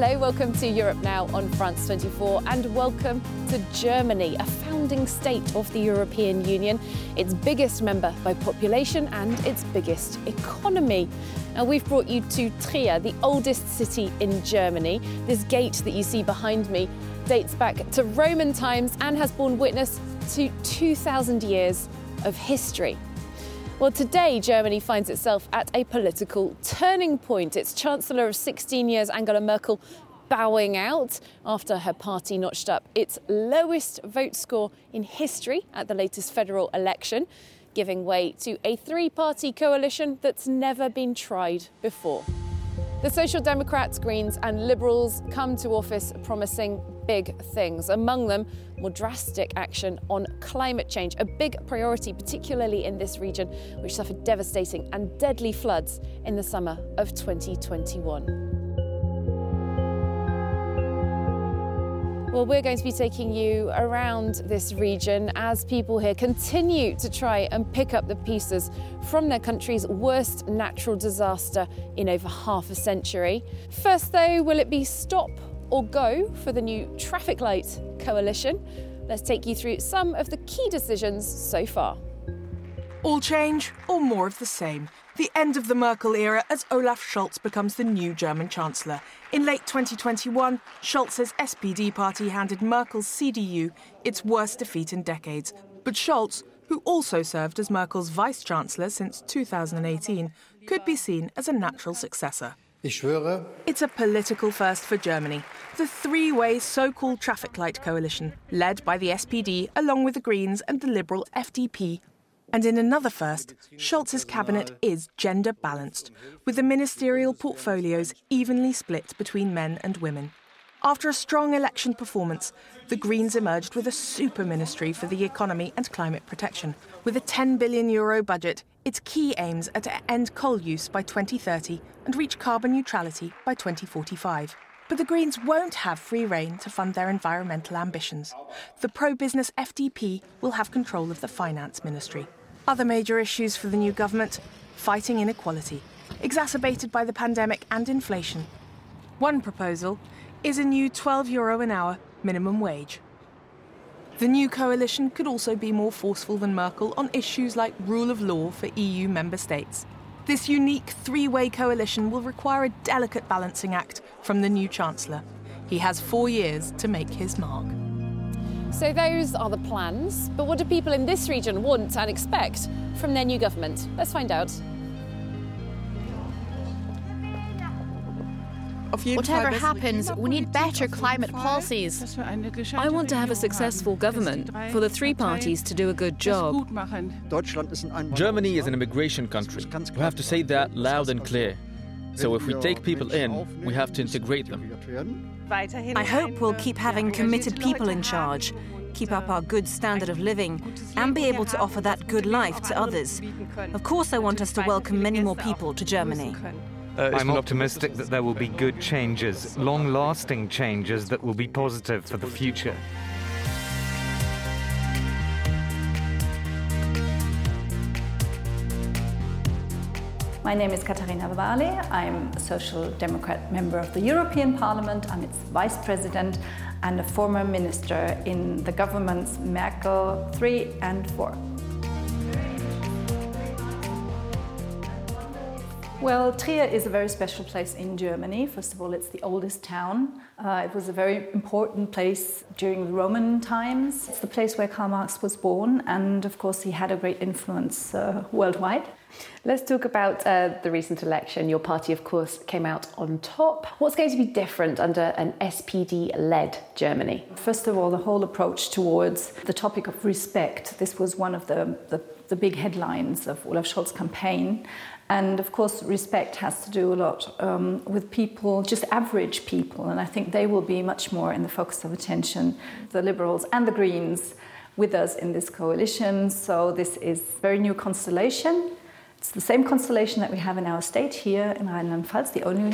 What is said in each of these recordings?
Hello, welcome to Europe Now on France 24 and welcome to Germany, a founding state of the European Union, its biggest member by population and its biggest economy. Now we've brought you to Trier, the oldest city in Germany. This gate that you see behind me dates back to Roman times and has borne witness to 2,000 years of history. Well, today, Germany finds itself at a political turning point. Its Chancellor of 16 years, Angela Merkel, bowing out after her party notched up its lowest vote score in history at the latest federal election, giving way to a three-party coalition that's never been tried before. The Social Democrats, Greens and Liberals come to office promising big things. Among them, more drastic action on climate change, a big priority, particularly in this region, which suffered devastating and deadly floods in the summer of 2021. Well, we're going to be taking you around this region as people here continue to try and pick up the pieces from their country's worst natural disaster in over half a century. First, though, will it be stop or go for the new traffic light coalition? Let's take you through some of the key decisions so far. All change or more of the same. The end of the Merkel era as Olaf Scholz becomes the new German Chancellor. In late 2021, Scholz's SPD party handed Merkel's CDU its worst defeat in decades. But Scholz, who also served as Merkel's Vice-Chancellor since 2018, could be seen as a natural successor. It's a political first for Germany. The three-way so-called traffic light coalition, led by the SPD along with the Greens and the Liberal FDP. And in another first, Scholz's cabinet is gender-balanced, with the ministerial portfolios evenly split between men and women. After a strong election performance, the Greens emerged with a super ministry for the economy and climate protection. With a €10 billion budget, its key aims are to end coal use by 2030 and reach carbon neutrality by 2045. But the Greens won't have free rein to fund their environmental ambitions. The pro-business FDP will have control of the finance ministry. Other major issues for the new government, fighting inequality, exacerbated by the pandemic and inflation. One proposal is a new €12 an hour minimum wage. The new coalition could also be more forceful than Merkel on issues like rule of law for EU member states. This unique three-way coalition will require a delicate balancing act from the new Chancellor. He has 4 years to make his mark. So those are the plans, but what do people in this region want and expect from their new government? Let's find out. Whatever happens, we need better climate policies. I want to have a successful government, for the three parties to do a good job. Germany is an immigration country. We have to say that loud and clear. So if we take people in, we have to integrate them. I hope we'll keep having committed people in charge, keep up our good standard of living, and be able to offer that good life to others. Of course, I want us to welcome many more people to Germany. I'm optimistic that there will be good changes, long-lasting changes that will be positive for the future. My name is Katarina Barley. I'm a Social Democrat member of the European Parliament. I'm its Vice President and a former minister in the governments Merkel 3 and 4. Well, Trier is a very special place in Germany. First of all, it's the oldest town. It was a very important place during the Roman times. It's the place where Karl Marx was born, and of course he had a great influence worldwide. Let's talk about the recent election. Your party, of course, came out on top. What's going to be different under an SPD-led Germany? First of all, the whole approach towards the topic of respect. This was one of the big headlines of Olaf Scholz's campaign. And of course, respect has to do a lot with people, just average people. And I think they will be much more in the focus of attention, the Liberals and the Greens with us in this coalition. So this is a very new constellation. It's the same constellation that we have in our state here in Rheinland-Pfalz, the only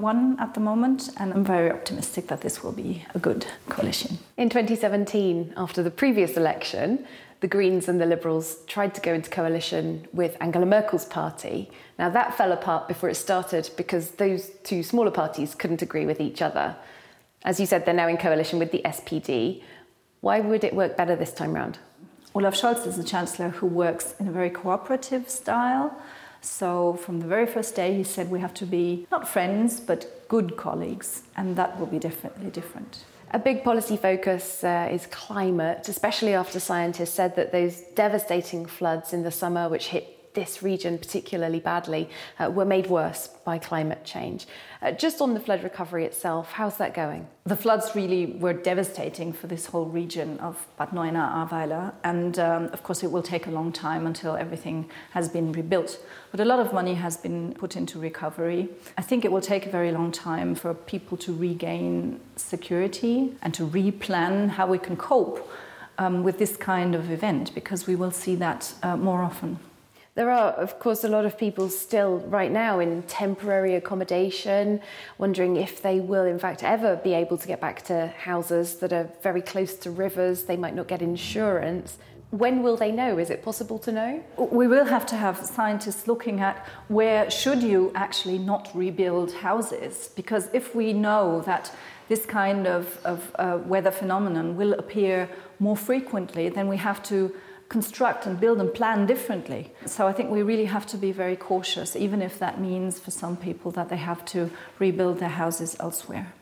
one at the moment, and I'm very optimistic that this will be a good coalition. In 2017, after the previous election, the Greens and the Liberals tried to go into coalition with Angela Merkel's party. Now, that fell apart before it started because those two smaller parties couldn't agree with each other. As you said, they're now in coalition with the SPD. Why would it work better this time round? Olaf Scholz is a chancellor who works in a very cooperative style. So from the very first day, he said we have to be not friends, but good colleagues. And that will be definitely different. A big policy focus is climate, especially after scientists said that those devastating floods in the summer, which hit this region particularly badly, were made worse by climate change. Just on the flood recovery itself, how's that going? The floods really were devastating for this whole region of Bad Neuenahr-Arweiler, and of course it will take a long time until everything has been rebuilt. But a lot of money has been put into recovery. I think it will take a very long time for people to regain security and to replan how we can cope with this kind of event, because we will see that more often. There are, of course, a lot of people still right now in temporary accommodation, wondering if they will, in fact, ever be able to get back to houses that are very close to rivers. They might not get insurance. When will they know? Is it possible to know? We will have to have scientists looking at where should you actually not rebuild houses, because if we know that this kind of weather phenomenon will appear more frequently, then we have to construct and build and plan differently. So I think we really have to be very cautious, even if that means for some people that they have to rebuild their houses elsewhere.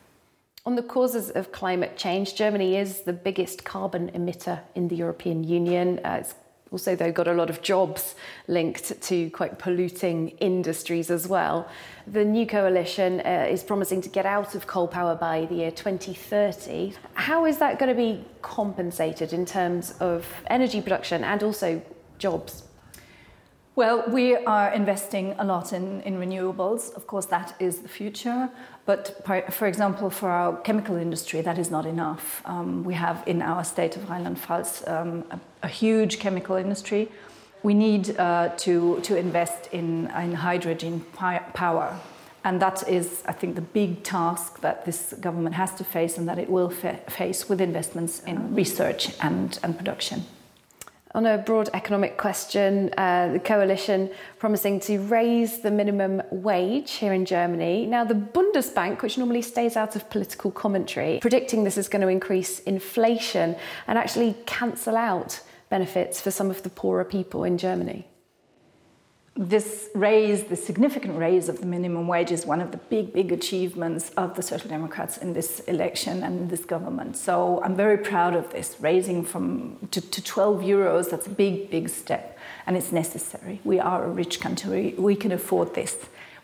On the causes of climate change, Germany is the biggest carbon emitter in the European Union. It's also, though, got a lot of jobs linked to quite polluting industries as well. The new coalition is promising to get out of coal power by the year 2030. How is that going to be compensated in terms of energy production and also jobs? Well, we are investing a lot in renewables. Of course, that is the future. But for example, for our chemical industry, that is not enough. We have in our state of Rheinland-Pfalz a huge chemical industry. We need to invest in hydrogen power. And that is, I think, the big task that this government has to face, and that it will face with investments in research and production. On a broad economic question, the coalition promising to raise the minimum wage here in Germany. Now, the Bundesbank, which normally stays out of political commentary, predicting this is going to increase inflation and actually cancel out benefits for some of the poorer people in Germany. This significant raise of the minimum wage is one of the big achievements of the Social Democrats in this election and in this government. So I'm very proud of this, raising to 12 euros. That's a big step, and it's necessary. We are a rich country. We can afford this.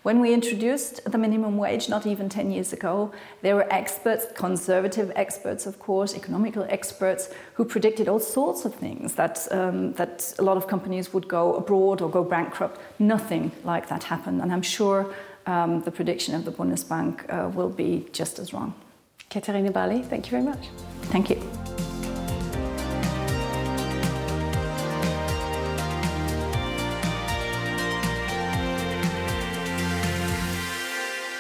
When we introduced the minimum wage, not even 10 years ago, there were experts, conservative experts, of course, economical experts, who predicted all sorts of things, that a lot of companies would go abroad or go bankrupt. Nothing like that happened. And I'm sure the prediction of the Bundesbank will be just as wrong. Katarina Barley, thank you very much. Thank you.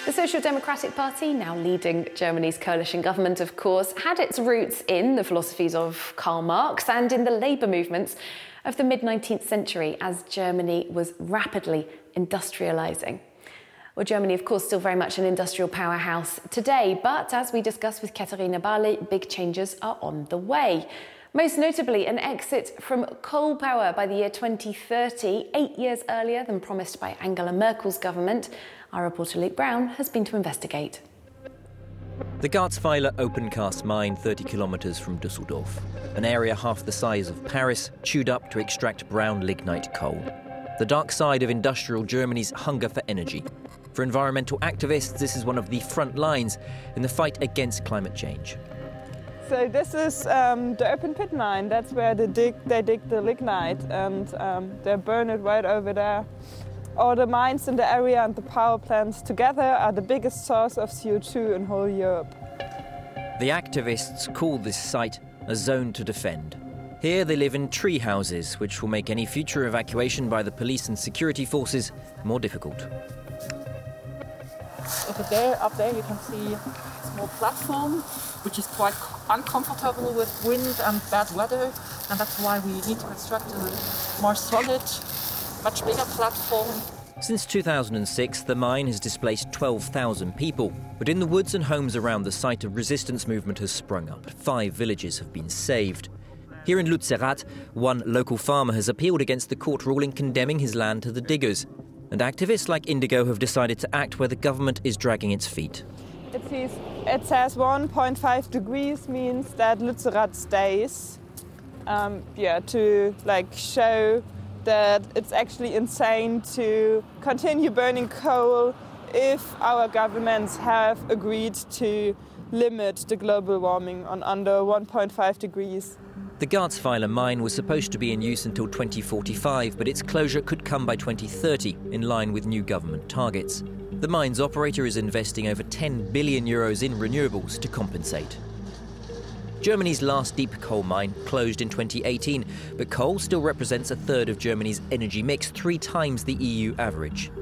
The Social Democratic Party, now leading Germany's coalition government, of course, had its roots in the philosophies of Karl Marx and in the labour movements of the mid-19th century as Germany was rapidly industrialising. Well, Germany, of course, still very much an industrial powerhouse today, but as we discussed with Katarina Barley, big changes are on the way. Most notably, an exit from coal power by the year 2030, 8 years earlier than promised by Angela Merkel's government. Our reporter Luke Brown has been to investigate. The Garzweiler open-cast mine, 30 kilometres from Düsseldorf, an area half the size of Paris, chewed up to extract brown lignite coal. The dark side of industrial Germany's hunger for energy. For environmental activists, this is one of the front lines in the fight against climate change. So this is the open pit mine. That's where they dig the lignite, and they burn it right over there. All the mines in the area and the power plants together are the biggest source of CO2 in whole Europe. The activists call this site a zone to defend. Here they live in tree houses, which will make any future evacuation by the police and security forces more difficult. Over there, up there, you can see a small platform, which is quite uncomfortable with wind and bad weather, and that's why we need to construct a more solid, much bigger platform. Since 2006, the mine has displaced 12,000 people. But in the woods and homes around the site, a resistance movement has sprung up. 5 villages have been saved. Here in Luzerat, one local farmer has appealed against the court ruling condemning his land to the diggers. And activists like Indigo have decided to act where the government is dragging its feet. It says 1.5 degrees means that Luzerat stays, to show that it's actually insane to continue burning coal if our governments have agreed to limit the global warming on under 1.5 degrees. The Garzweiler mine was supposed to be in use until 2045, but its closure could come by 2030, in line with new government targets. The mine's operator is investing over 10 billion euros in renewables to compensate. Germany's last deep coal mine closed in 2018, but coal still represents a third of Germany's energy mix, 3 times the EU average.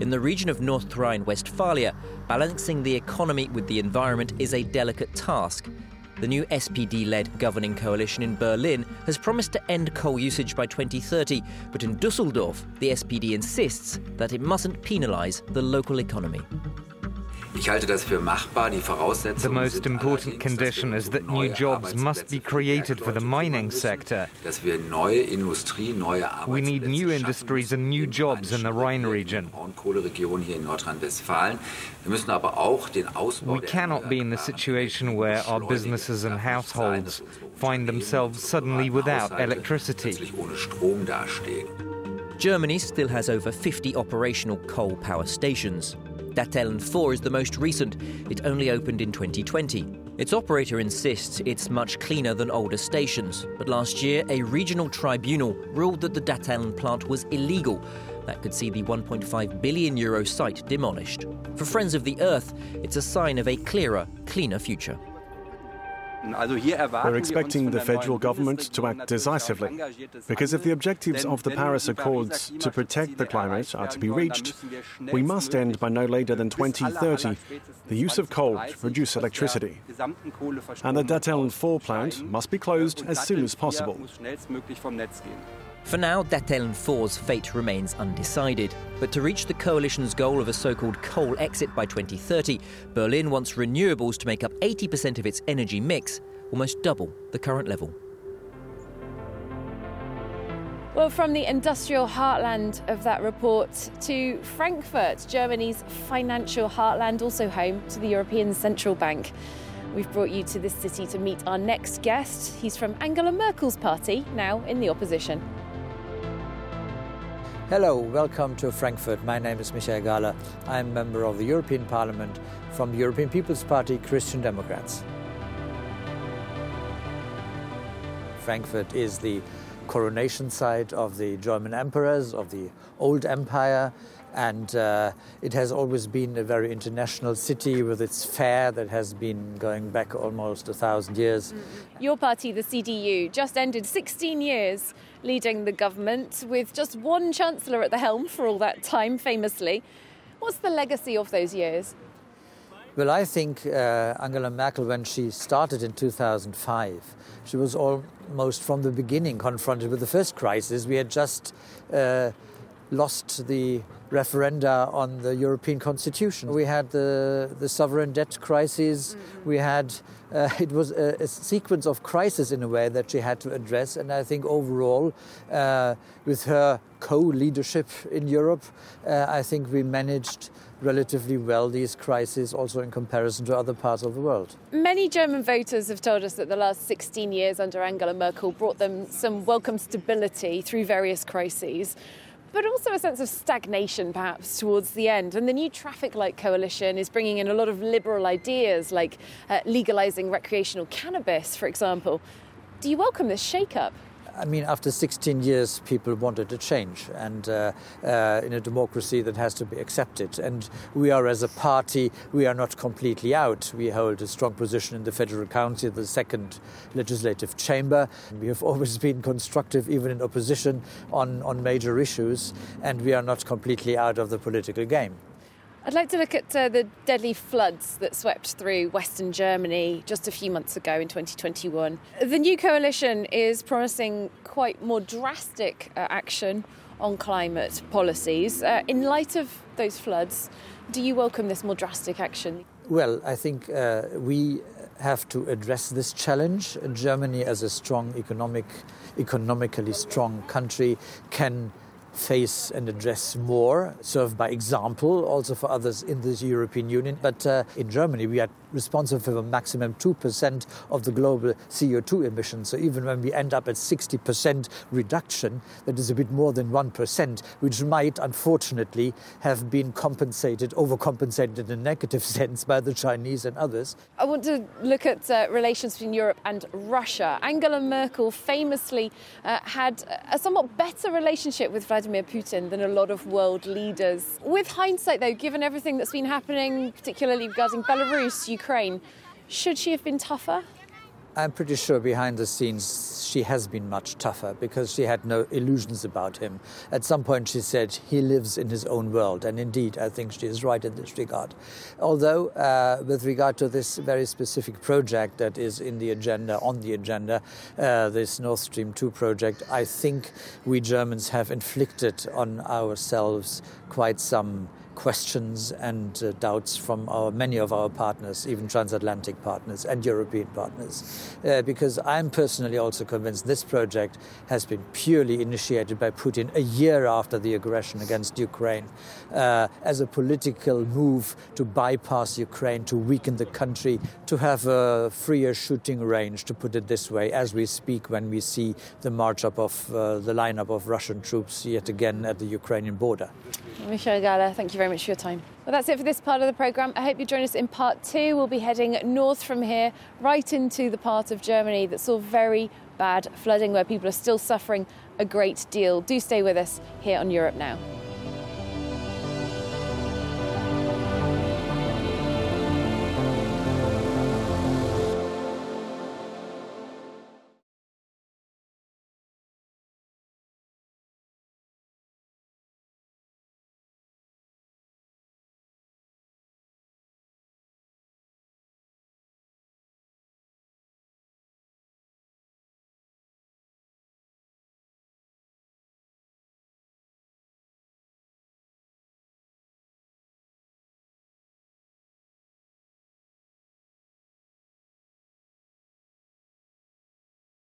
In the region of North Rhine-Westphalia, balancing the economy with the environment is a delicate task. The new SPD-led governing coalition in Berlin has promised to end coal usage by 2030, but in Düsseldorf, the SPD insists that it mustn't penalise the local economy. The most important condition is that new jobs must be created for the mining sector. We need new industries and new jobs in the Rhine region. We cannot be in the situation where our businesses and households find themselves suddenly without electricity. Germany still has over 50 operational coal power stations. Datteln 4 is the most recent. It only opened in 2020. Its operator insists it's much cleaner than older stations. But last year, a regional tribunal ruled that the Datteln plant was illegal. That could see the 1.5 billion euro site demolished. For Friends of the Earth, it's a sign of a clearer, cleaner future. We're expecting the federal government to act decisively, because if the objectives of the Paris Accords to protect the climate are to be reached, we must end by no later than 2030 the use of coal to produce electricity, and the Datteln 4 plant must be closed as soon as possible. For now, Datteln 4's fate remains undecided. But to reach the coalition's goal of a so-called coal exit by 2030, Berlin wants renewables to make up 80% of its energy mix, almost double the current level. Well, from the industrial heartland of that report to Frankfurt, Germany's financial heartland, also home to the European Central Bank. We've brought you to this city to meet our next guest. He's from Angela Merkel's party, now in the opposition. Hello, welcome to Frankfurt. My name is Michael Gahler. I'm a member of the European Parliament from the European People's Party, Christian Democrats. Frankfurt is the coronation site of the German emperors, of the old empire, and it has always been a very international city with its fair that has been going back almost 1,000 years. Your party, the CDU, just ended 16 years leading the government with just one chancellor at the helm for all that time, famously. What's the legacy of those years? Well, I think Angela Merkel, when she started in 2005, she was almost from the beginning confronted with the first crisis. We had just lost the referenda on the European Constitution. We had the sovereign debt crisis. Mm-hmm. We had it was a sequence of crises in a way that she had to address. And I think overall, with her co-leadership in Europe, I think we managed relatively well these crises, also in comparison to other parts of the world. Many German voters have told us that the last 16 years under Angela Merkel brought them some welcome stability through various crises, but also a sense of stagnation, perhaps, towards the end. And the new traffic light coalition is bringing in a lot of liberal ideas, like legalising recreational cannabis, for example. Do you welcome this shake-up? I mean, after 16 years, people wanted a change, and in a democracy that has to be accepted. And we are, as a party, we are not completely out. We hold a strong position in the Federal Council, the second legislative chamber. We have always been constructive, even in opposition, on major issues, and we are not completely out of the political game. I'd like to look at the deadly floods that swept through Western Germany just a few months ago in 2021. The new coalition is promising quite more drastic action on climate policies. In light of those floods, do you welcome this more drastic action? Well, I think we have to address this challenge. Germany, as a strong economically strong country, can face and address more, serve by example also for others in the European Union. But in Germany, we are responsible for a maximum 2% of the global CO2 emissions. So even when we end up at 60% reduction, that is a bit more than 1%, which might unfortunately have been overcompensated in a negative sense by the Chinese and others. I want to look at relations between Europe and Russia. Angela Merkel famously had a somewhat better relationship with Vladimir Putin than a lot of world leaders. With hindsight, though, given everything that's been happening, particularly regarding Belarus, Ukraine, should she have been tougher? I'm pretty sure behind the scenes she has been much tougher, because she had no illusions about him. At some point she said he lives in his own world, and indeed I think she is right in this regard. Although with regard to this very specific project that is on the agenda, this Nord Stream 2 project, I think we Germans have inflicted on ourselves quite some questions and doubts from many of our partners, even transatlantic partners and European partners, because I'm personally also convinced this project has been purely initiated by Putin a year after the aggression against Ukraine, as a political move to bypass Ukraine, to weaken the country, to have a freer shooting range, to put it this way, as we speak when we see the march up of the lineup of Russian troops yet again at the Ukrainian border. Michael Gahler, thank you very much for your time. Well, that's it for this part of the programme. I hope you join us in part two. We'll be heading north from here, right into the part of Germany that saw very bad flooding, where people are still suffering a great deal. Do stay with us here on Europe Now.